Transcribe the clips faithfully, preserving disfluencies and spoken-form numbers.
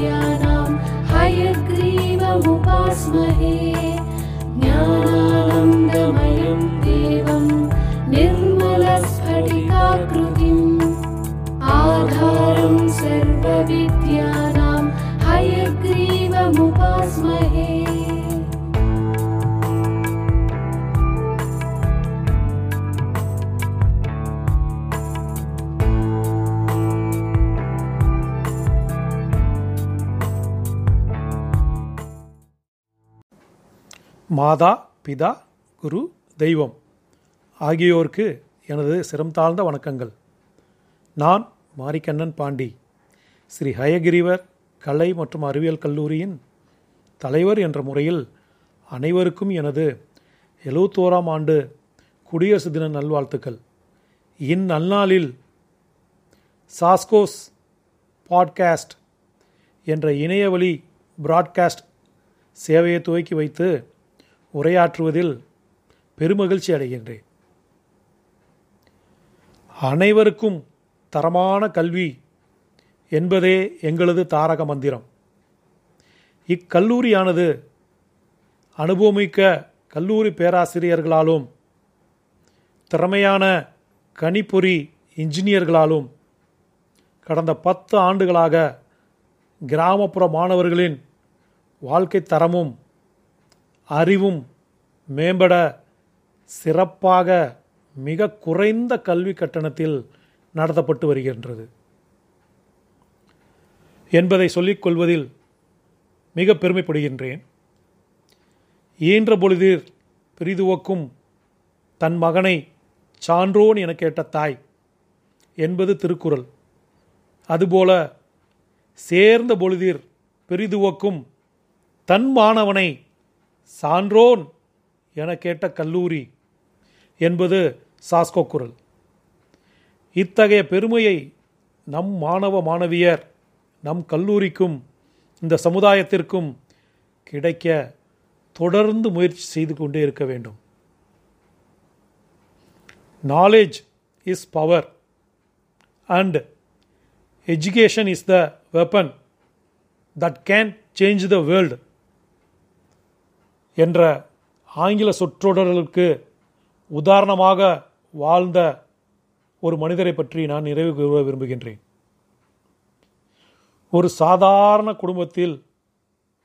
विद्यानां हयग्रीव उपास्महे ज्ञानानन्दमयं देवं निर्मलस्फटिकाकृतिम् आधारं सर्वविद्यानां हयग्रीव उपास्महे. மாதா, பிதா, குரு, தெய்வம் ஆகியோருக்கு எனது சிரம் தாழ்ந்த வணக்கங்கள். நான் மாரிகண்ணன் பாண்டி, ஸ்ரீ ஹயக்ரீவர் கலை மற்றும் அறிவியல் கல்லூரியின் தலைவர் என்ற முறையில் அனைவருக்கும் எனது எழுபத்தோராம் ஆண்டு குடியரசு தின நல்வாழ்த்துக்கள். இந்நன்னாளில் ஷாஸ்கோஸ் பாட்காஸ்ட் என்ற இணையவழி பிராட்காஸ்ட் சேவையை துவக்கி வைத்து உரையாற்றுவதில் பெருமகிழ்ச்சி அடைகின்றேன். அனைவருக்கும் தரமான கல்வி என்பதே எங்களது தாரக மந்திரம். இக்கல்லூரியானது அனுபவமிக்க கல்லூரி பேராசிரியர்களாலும் திறமையான கணிப்பொறி இன்ஜினியர்களாலும் கடந்த பத்து ஆண்டுகளாக கிராமப்புற மாணவர்களின் வாழ்க்கை தரமும் அறிவும் மேம்பட சிறப்பாக மிக குறைந்த கல்வி கட்டணத்தில் நடத்தப்பட்டு வருகின்றது என்பதை சொல்லிக்கொள்வதில் மிக பெருமைப்படுகின்றேன். ஈன்ற பொழுதில் பிரிதுவக்கும் தன் மகனை சான்றோன் என கேட்ட தாய் என்பது திருக்குறள். அதுபோல சேர்ந்த பொழுதில் பிரிதுவக்கும் தன் மாணவனை சான்றோன் என கேட்ட கல்லூரி என்பது ஷாஸ்கோ குரல். இத்தகைய பெருமையை நம் மாணவ மாணவியர் நம் கல்லூரிக்கும் இந்த சமுதாயத்திற்கும் கிடைக்க தொடர்ந்து முயற்சி செய்து கொண்டே இருக்க வேண்டும். Knowledge is power and education is the weapon that can change the world என்ற ஆங்கில சொற்றொடர்களுக்கு உதாரணமாக வாழ்ந்த ஒரு மனிதரை பற்றி நான் நிறைவு கூற விரும்புகின்றேன். ஒரு சாதாரண குடும்பத்தில்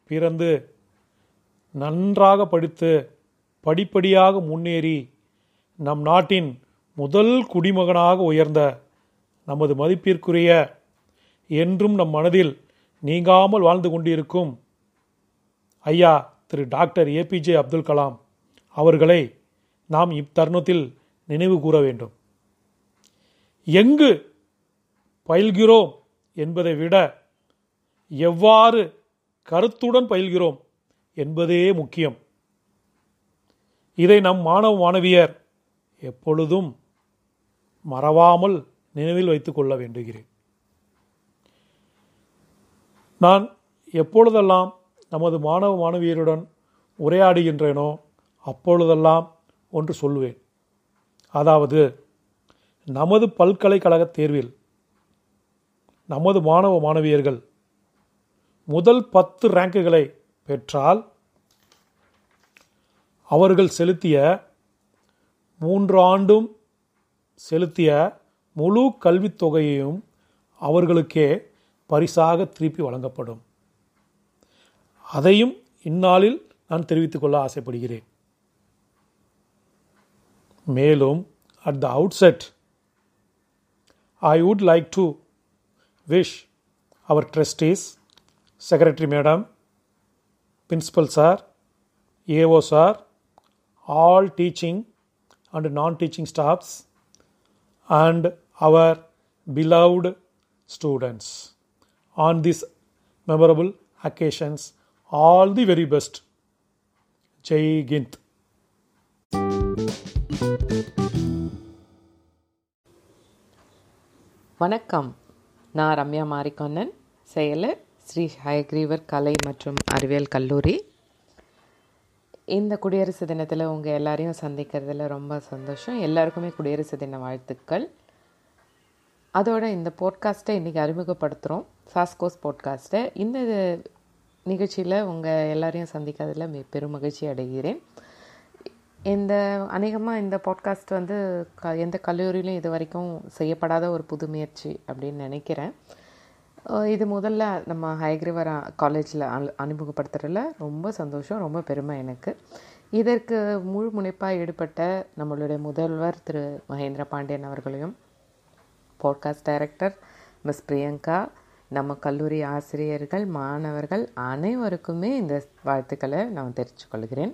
பிறந்து நன்றாக படித்து படிப்படியாக முன்னேறி நம் நாட்டின் முதல் குடிமகனாக உயர்ந்த நமது மதிப்பிற்குரிய என்றும் நம் மனதில் நீங்காமல் வாழ்ந்து கொண்டிருக்கும் ஐயா Thiru doctor A P J Abdul Kalam அவர்களை நாம் இத்தருணத்தில் நினைவு கூற வேண்டும். எங்கு பயில்கிறோம் என்பதை விட எவ்வாறு கருத்துடன் பயில்கிறோம் என்பதே முக்கியம். இதை நம் மாணவ மாணவியர் எப்பொழுதும் மறவாமல் நினைவில் வைத்துக் கொள்ள வேண்டுகிறேன். நான் எப்பொழுதெல்லாம் நமது மாணவ மாணவியருடன் உரையாடுகின்றேனோ அப்பொழுதெல்லாம் ஒன்று சொல்வேன். அதாவது, நமது பல்கலைக்கழக தேர்வில் நமது மாணவ மாணவியர்கள் முதல் பத்து ரேங்குகளை பெற்றால் அவர்கள் செலுத்திய மூன்று ஆண்டும் செலுத்திய முழு கல்வித் தொகையையும் அவர்களுக்கே பரிசாக திருப்பி வழங்கப்படும். அதையும் இந்நாளில் நான் தெரிவித்துக் கொள்ள ஆசைப்படுகிறேன். மேலும், at the outset, I would like to wish our trustees, secretary madam, principal sir, A O sir, all teaching and non-teaching staffs and our beloved students on this memorable occasions all the very best. Jai Hind. வணக்கம். நான் ரம்யா மாரிக்கண்ணன், செயலர், ஸ்ரீ ஹயக்ரீவர் கலை மற்றும் அறிவியல் கல்லூரி. இந்த குடியரசு தினத்தில் உங்கள் எல்லாரையும் சந்திக்கிறதுல ரொம்ப சந்தோஷம். எல்லாருக்குமே குடியரசு தின வாழ்த்துக்கள். அதோட இந்த போட்காஸ்ட்டை இன்றைக்கி அறிமுகப்படுத்துகிறோம். சாஸ்கோஸ் பாட்காஸ்ட்டு. இந்த நிகழ்ச்சியில் உங்கள் எல்லாரையும் சந்திக்காதில் மி பெரும் மகிழ்ச்சி அடைகிறேன். இந்த அநேகமாக இந்த பாட்காஸ்ட் வந்து க எந்த கல்லூரியிலும் இது வரைக்கும் செய்யப்படாத ஒரு புது முயற்சி அப்படின்னு நினைக்கிறேன். இது முதல்ல நம்ம ஹயக்ரீவர் காலேஜில் அ அறிமுகப்படுத்துறதுல ரொம்ப சந்தோஷம், ரொம்ப பெருமை எனக்கு. இதற்கு முழு முனைப்பாக ஈடுபட்ட நம்மளுடைய முதல்வர் திரு மகேந்திர பாண்டியன் அவர்களையும், பாட்காஸ்ட் டைரக்டர் மிஸ் பிரியங்கா, நம்ம கல்லூரி ஆசிரியர்கள், மாணவர்கள் அனைவருக்குமே இந்த வாழ்த்துக்களை நான் தெரிவித்துக்கொள்கிறேன்.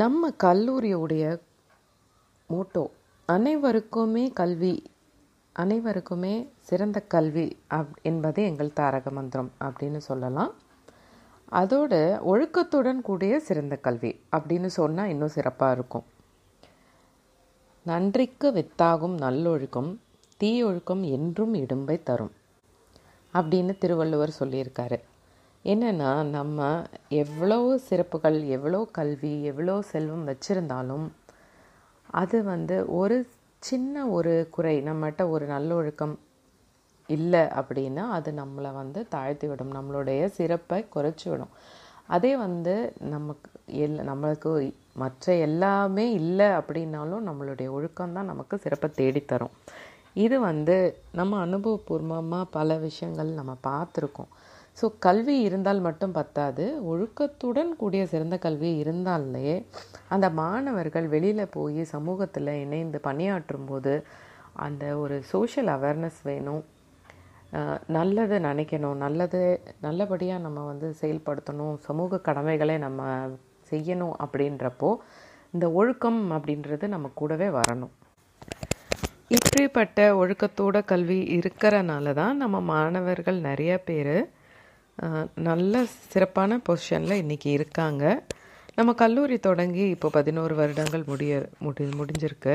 நம்ம கல்லூரியோடைய மோட்டோ அனைவருக்குமே கல்வி, அனைவருக்குமே சிறந்த கல்வி அப் என்பது எங்கள் தாரக மந்திரம் அப்படின்னு சொல்லலாம். அதோடு ஒழுக்கத்துடன் கூடிய சிறந்த கல்வி அப்படின்னு சொன்னால் இன்னும் சிறப்பாக இருக்கும். நன்றிக்கு வித்தாகும் நல்லொழுக்கம், தீயொழுக்கம் என்றும் இடும்பை தரும் அப்படின்னு திருவள்ளுவர் சொல்லியிருக்காரு. என்னென்னா, நம்ம எவ்வளோ சிறப்புகள், எவ்வளோ கல்வி, எவ்வளோ செல்வம் வச்சுருந்தாலும் அது வந்து ஒரு சின்ன ஒரு குறை, நம்மகிட்ட ஒரு நல்லொழுக்கம் இல்லை அப்படின்னா அது நம்மளை வந்து தாழ்த்தி விடும், நம்மளுடைய சிறப்பை குறைச்சி விடும். அதே வந்து நமக்கு எல் நம்மளுக்கு மற்ற எல்லாமே இல்லை அப்படின்னாலும் நம்மளுடைய ஒழுக்கம்தான் நமக்கு சிறப்பை தேடித்தரும். இது வந்து நம்ம அனுபவபூர்வமாக பல விஷயங்கள் நம்ம பார்த்துருக்கோம். ஸோ கல்வி இருந்தால் மட்டும் பத்தாது, ஒழுக்கத்துடன் கூடிய சிறந்த கல்வி இருந்தாலே அந்த மாணவர்கள் வெளியில் போய் சமூகத்தில் இணைந்து பணியாற்றும் போது அந்த ஒரு சோஷியல் அவேர்னஸ் வேணும். நல்லது நினைக்கணும், நல்லது நல்லபடியாக நம்ம வந்து செயல்படுத்தணும், சமூக கடமைகளை நம்ம செய்யணும். அப்படின்றப்போ இந்த ஒழுக்கம் அப்படின்றது நம்ம கூடவே வரணும். இப்படிப்பட்ட ஒழுக்கத்தோட கல்வி இருக்கிறனால தான் நம்ம மாணவர்கள் நிறைய பேர் நல்ல சிறப்பான பொசிஷனில் இன்றைக்கி இருக்காங்க. நம்ம கல்லூரி தொடங்கி இப்போ பதினோரு வருடங்கள் முடிய முடி முடிஞ்சிருக்கு.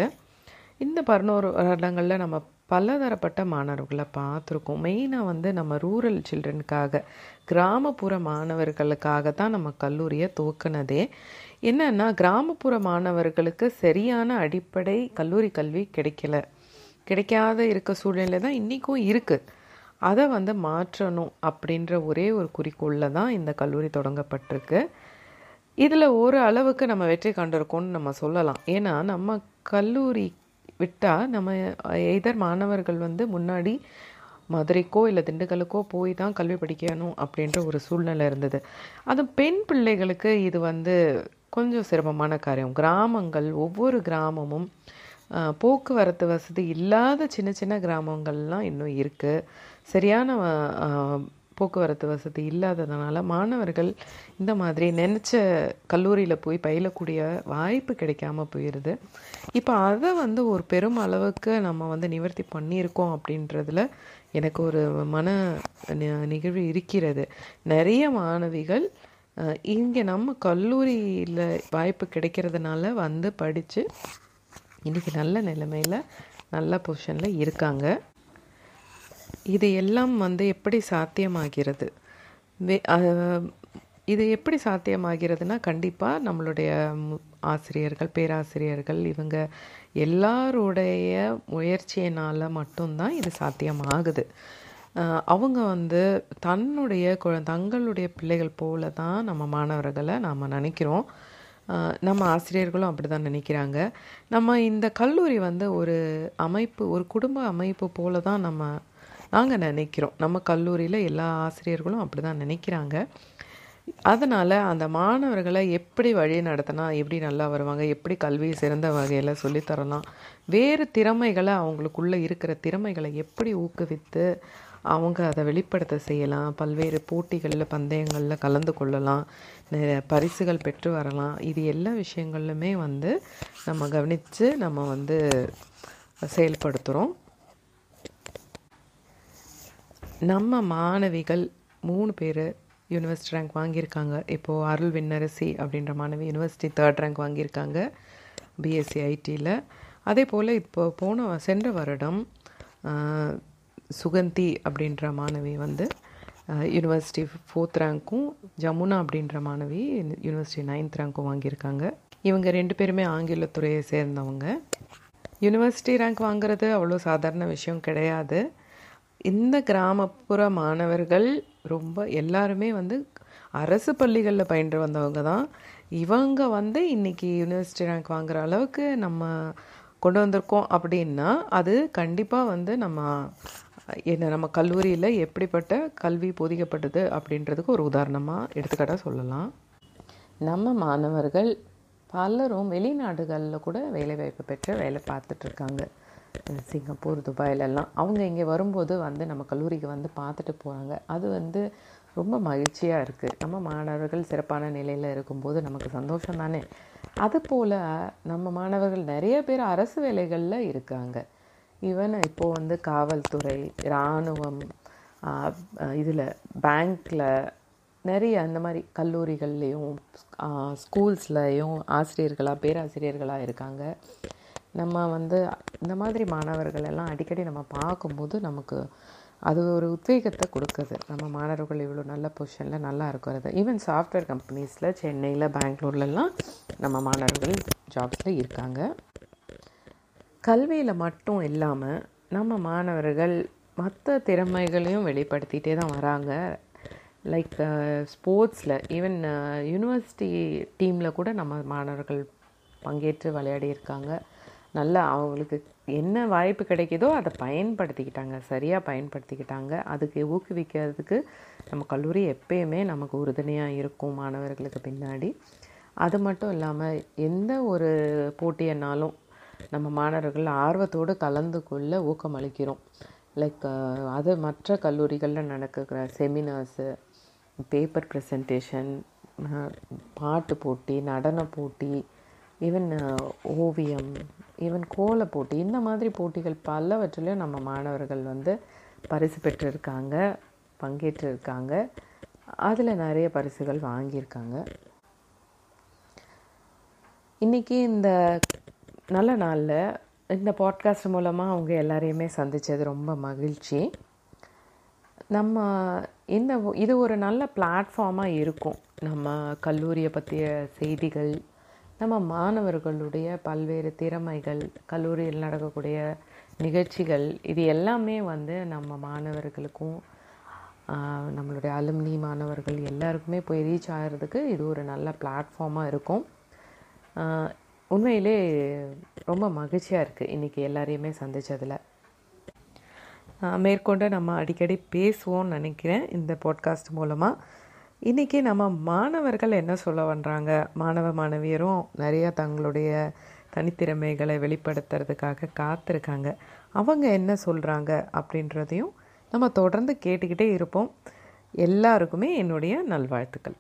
இந்த பதினோரு வருடங்களில் நம்ம பலதரப்பட்ட மாணவர்களை பார்த்துருக்கோம். மெயினாக வந்து நம்ம ரூரல் சில்ட்ரனுக்காக, கிராமப்புற மாணவர்களுக்காக தான் நம்ம கல்லூரியை துவக்கினதே. என்னென்னா, கிராமப்புற மாணவர்களுக்கு சரியான அடிப்படை கல்லூரி கல்வி கிடைக்கல, கிடைக்காத இருக்க சூழ்நிலை தான் இன்றைக்கும் இருக்குது. அதை வந்து மாற்றணும் அப்படின்ற ஒரே ஒரு குறிக்கோளில் தான் இந்த கல்லூரி தொடங்கப்பட்டிருக்கு. இதில் ஒரு அளவுக்கு நம்ம வெற்றி கண்டிருக்கோம்னு நம்ம சொல்லலாம். ஏன்னா, நம்ம கல்லூரி விட்டால் நம்ம எதர் மாணவர்கள் வந்து முன்னாடி மதுரைக்கோ இல்லை திண்டுக்கலுக்கோ போய் தான் கல்வி படிக்கணும் அப்படின்ற ஒரு சூழ்நிலை இருந்தது. அதுவும் பெண் பிள்ளைகளுக்கு இது வந்து கொஞ்சம் சிரமமான காரியம். கிராமங்கள், ஒவ்வொரு கிராமமும் போக்குவரத்து வசதி இல்லாத சின்ன சின்ன கிராமங்கள்லாம் இன்னும் இருக்குது. சரியான போக்குவரத்து வசதி இல்லாததுனால மாணவர்கள் இந்த மாதிரி நினச்ச கல்லூரியில் போய் பயிலக்கூடிய வாய்ப்பு கிடைக்காம போயிடுது. இப்போ அதை வந்து ஒரு பெரும் அளவுக்கு நம்ம வந்து நிவர்த்தி பண்ணியிருக்கோம் அப்படின்றதுல எனக்கு ஒரு மன நிகழ்வு இருக்கிறது. நிறைய மாணவிகள் இங்கே நம்ம கல்லூரியில் வாய்ப்பு கிடைக்கிறதுனால வந்து படித்து இன்றைக்கி நல்ல நிலைமையில், நல்ல பொசிஷனில் இருக்காங்க. இது எல்லாம் வந்து எப்படி சாத்தியமாகிறது, இது எப்படி சாத்தியமாகிறதுனா, கண்டிப்பாக நம்மளுடைய ஆசிரியர்கள், பேராசிரியர்கள், இவங்க எல்லாருடைய முயற்சியினால் மட்டும்தான் இது சாத்தியமாகுது. அவங்க வந்து தன்னுடைய கு தங்களுடைய பிள்ளைகள் போல தான் நம்ம மாணவர்களை நாம் நினைக்கிறோம். நம்ம ஆசிரியர்களும் அப்படி தான் நினைக்கிறாங்க. நம்ம இந்த கல்லூரி வந்து ஒரு அமைப்பு, ஒரு குடும்ப அமைப்பு போல தான் நம்ம நாங்கள் நினைக்கிறோம். நம்ம கல்லூரியில் எல்லா ஆசிரியர்களும் அப்படி தான் நினைக்கிறாங்க. அதனால் அந்த மாணவர்களை எப்படி வழி நடத்தினா எப்படி நல்லா வருவாங்க, எப்படி கல்வி சிறந்த வகையில் சொல்லித்தரலாம், வேறு திறமைகளை, அவங்களுக்குள்ளே இருக்கிற திறமைகளை எப்படி ஊக்குவித்து அவங்க அதை வெளிப்படுத்த செய்யலாம், பல்வேறு போட்டிகளில், பந்தயங்களில் கலந்து கொள்ளலாம், பரிசுகள் பெற்று வரலாம், இது எல்லா விஷயங்கள்லுமே வந்து நம்ம கவனித்து நம்ம வந்து செயல்படுத்துகிறோம். நம்ம மாணவிகள் மூணு பேர் யூனிவர்சிட்டி ரேங்க் வாங்கியிருக்காங்க. இப்போது அருள் விண்ணரசி அப்படின்ற மாணவி யூனிவர்சிட்டி தேர்ட் ரேங்க் வாங்கியிருக்காங்க பிஎஸ்சி ஐடியில். அதே போல் இப்போ போன சென்ற வருடம் சுகந்தி அப்படின்ற மாணவி வந்து யூனிவர்சிட்டி ஃபோர்த் ரேங்க்கும், ஜமுனா அப்படின்ற மாணவி யூனிவர்சிட்டி நைன்த் ரேங்க்கும் வாங்கியிருக்காங்க. இவங்க ரெண்டு பேருமே ஆங்கிலத்துறையை சேர்ந்தவங்க. யூனிவர்சிட்டி ரேங்க் வாங்கிறது அவ்வளோ சாதாரண விஷயம் கிடையாது. இந்த கிராமப்புற மாணவர்கள் ரொம்ப எல்லாருமே வந்து அரசு பள்ளிகளில் பயின்று வந்தவங்க தான். இவங்க வந்து இன்றைக்கி யூனிவர்சிட்டி ரேங்க் வாங்குகிற அளவுக்கு நம்ம கொண்டு வந்திருக்கோம் அப்படின்னா அது கண்டிப்பாக வந்து நம்ம என்ன நம்ம கல்லூரியில் எப்படிப்பட்ட கல்வி போதிக்கப்பட்டது அப்படின்றதுக்கு ஒரு உதாரணமாக எடுத்துக்காட்டாக சொல்லலாம். நம்ம மாணவர்கள் பலரும் வெளிநாடுகளில் கூட வேலைவாய்ப்பு பெற்று வேலை பார்த்துட்ருக்காங்க. சிங்கப்பூர், துபாயிலெல்லாம் அவங்க இங்கே வரும்போது வந்து நம்ம கல்லூரிக்கு வந்து பார்த்துட்டு போகிறாங்க. அது வந்து ரொம்ப மகிழ்ச்சியாக இருக்குது. நம்ம மாணவர்கள் சிறப்பான நிலையில் இருக்கும்போது நமக்கு சந்தோஷம் தானே. அதுபோல் நம்ம மாணவர்கள் நிறைய பேர் அரசு வேலைகளில் இருக்காங்க. ஈவன் இப்போது வந்து காவல்துறை, இராணுவம், இதில் பேங்க்கில் நிறைய அந்த மாதிரி கல்லூரிகள்லேயும் ஸ்கூல்ஸ்லேயும் ஆசிரியர்களாக பேராசிரியர்களாக இருக்காங்க. நம்ம வந்து இந்த மாதிரி மாணவர்களெல்லாம் அடிக்கடி நம்ம பார்க்கும்போது நமக்கு அது ஒரு உத்வேகத்தை கொடுக்குது. நம்ம மாணவர்கள் இவ்வளோ நல்ல பொசிஷனில் நல்லா இருக்கிறது. ஈவன் சாஃப்ட்வேர் கம்பெனிஸில் சென்னையில், பெங்களூர்லலாம் நம்ம மாணவர்கள் ஜாப்ஸில் இருக்காங்க. கல்வியில் மட்டும் இல்லாமல் நம்ம மாணவர்கள் மற்ற திறமைகளையும் வெளிப்படுத்திகிட்டே தான் வராங்க. லைக் ஸ்போர்ட்ஸில் ஈவன் யூனிவர்சிட்டி டீமில் கூட நம்ம மாணவர்கள் பங்கேற்று விளையாடி இருக்காங்க. நல்லா அவங்களுக்கு என்ன வாய்ப்பு கிடைக்கிதோ அதை பயன்படுத்திக்கிட்டாங்க, சரியாக பயன்படுத்திக்கிட்டாங்க. அதுக்கு ஊக்குவிக்கிறதுக்கு நம்ம கல்லூரி எப்பயுமே நமக்கு உறுதுணையாக இருக்கும் மாணவர்களுக்கு பின்னாடி. அது மட்டும் இல்லாமல் எந்த ஒரு போட்டியனாலும் நம்ம மாணவர்கள் ஆர்வத்தோடு கலந்து கொள்ள ஊக்கமளிக்கிறோம். லைக் அது மற்ற கல்லூரிகளில் நடக்கிற செமினார்ஸு, பேப்பர் ப்ரெசன்டேஷன், பாட்டு போட்டி, நடன போட்டி, ஈவன் ஓவியம், ஈவன் கோல போட்டி, இந்த மாதிரி போட்டிகள் பலவற்றிலையும் நம்ம மாணவர்கள் வந்து பரிசு பெற்றிருக்காங்க, பங்கேற்றிருக்காங்க. அதில் நிறைய பரிசுகள் வாங்கியிருக்காங்க. இன்றைக்கி இந்த நல்ல நாளில் இந்த பாட்காஸ்ட் மூலமாக அவங்க எல்லாரையுமே சந்தித்தது ரொம்ப மகிழ்ச்சி. நம்ம இந்த இது ஒரு நல்ல பிளாட்ஃபார்மாக இருக்கும். நம்ம கல்லூரியை பற்றிய செய்திகள், நம்ம மாணவர்களுடைய பல்வேறு திறமைகள், கல்லூரியில் நடக்கக்கூடிய நிகழ்ச்சிகள், இது எல்லாமே வந்து நம்ம மாணவர்களுக்கும் நம்மளுடைய அலுமினி மாணவர்கள் எல்லாருக்குமே போய் ரீச் ஆகிறதுக்கு இது ஒரு நல்ல பிளாட்ஃபார்மாக இருக்கும். உண்மையிலே ரொம்ப மகிழ்ச்சியாக இருக்குது இன்றைக்கி எல்லாரையுமே சந்தித்ததில். மேற்கொண்டு நம்ம அடிக்கடி பேசுவோம்னு நினைக்கிறேன் இந்த பாட்காஸ்ட் மூலமாக. இன்றைக்கி நம்ம மாணவர்கள் என்ன சொல்ல வர்றாங்க, மாணவ மாணவியரும் நிறையா தங்களுடைய தனித்திறமைகளை வெளிப்படுத்துறதுக்காக காத்திருக்காங்க. அவங்க என்ன சொல்கிறாங்க அப்படின்றதையும் நம்ம தொடர்ந்து கேட்டுக்கிட்டே இருப்போம். எல்லாருக்குமே என்னுடைய நல்வாழ்த்துக்கள்.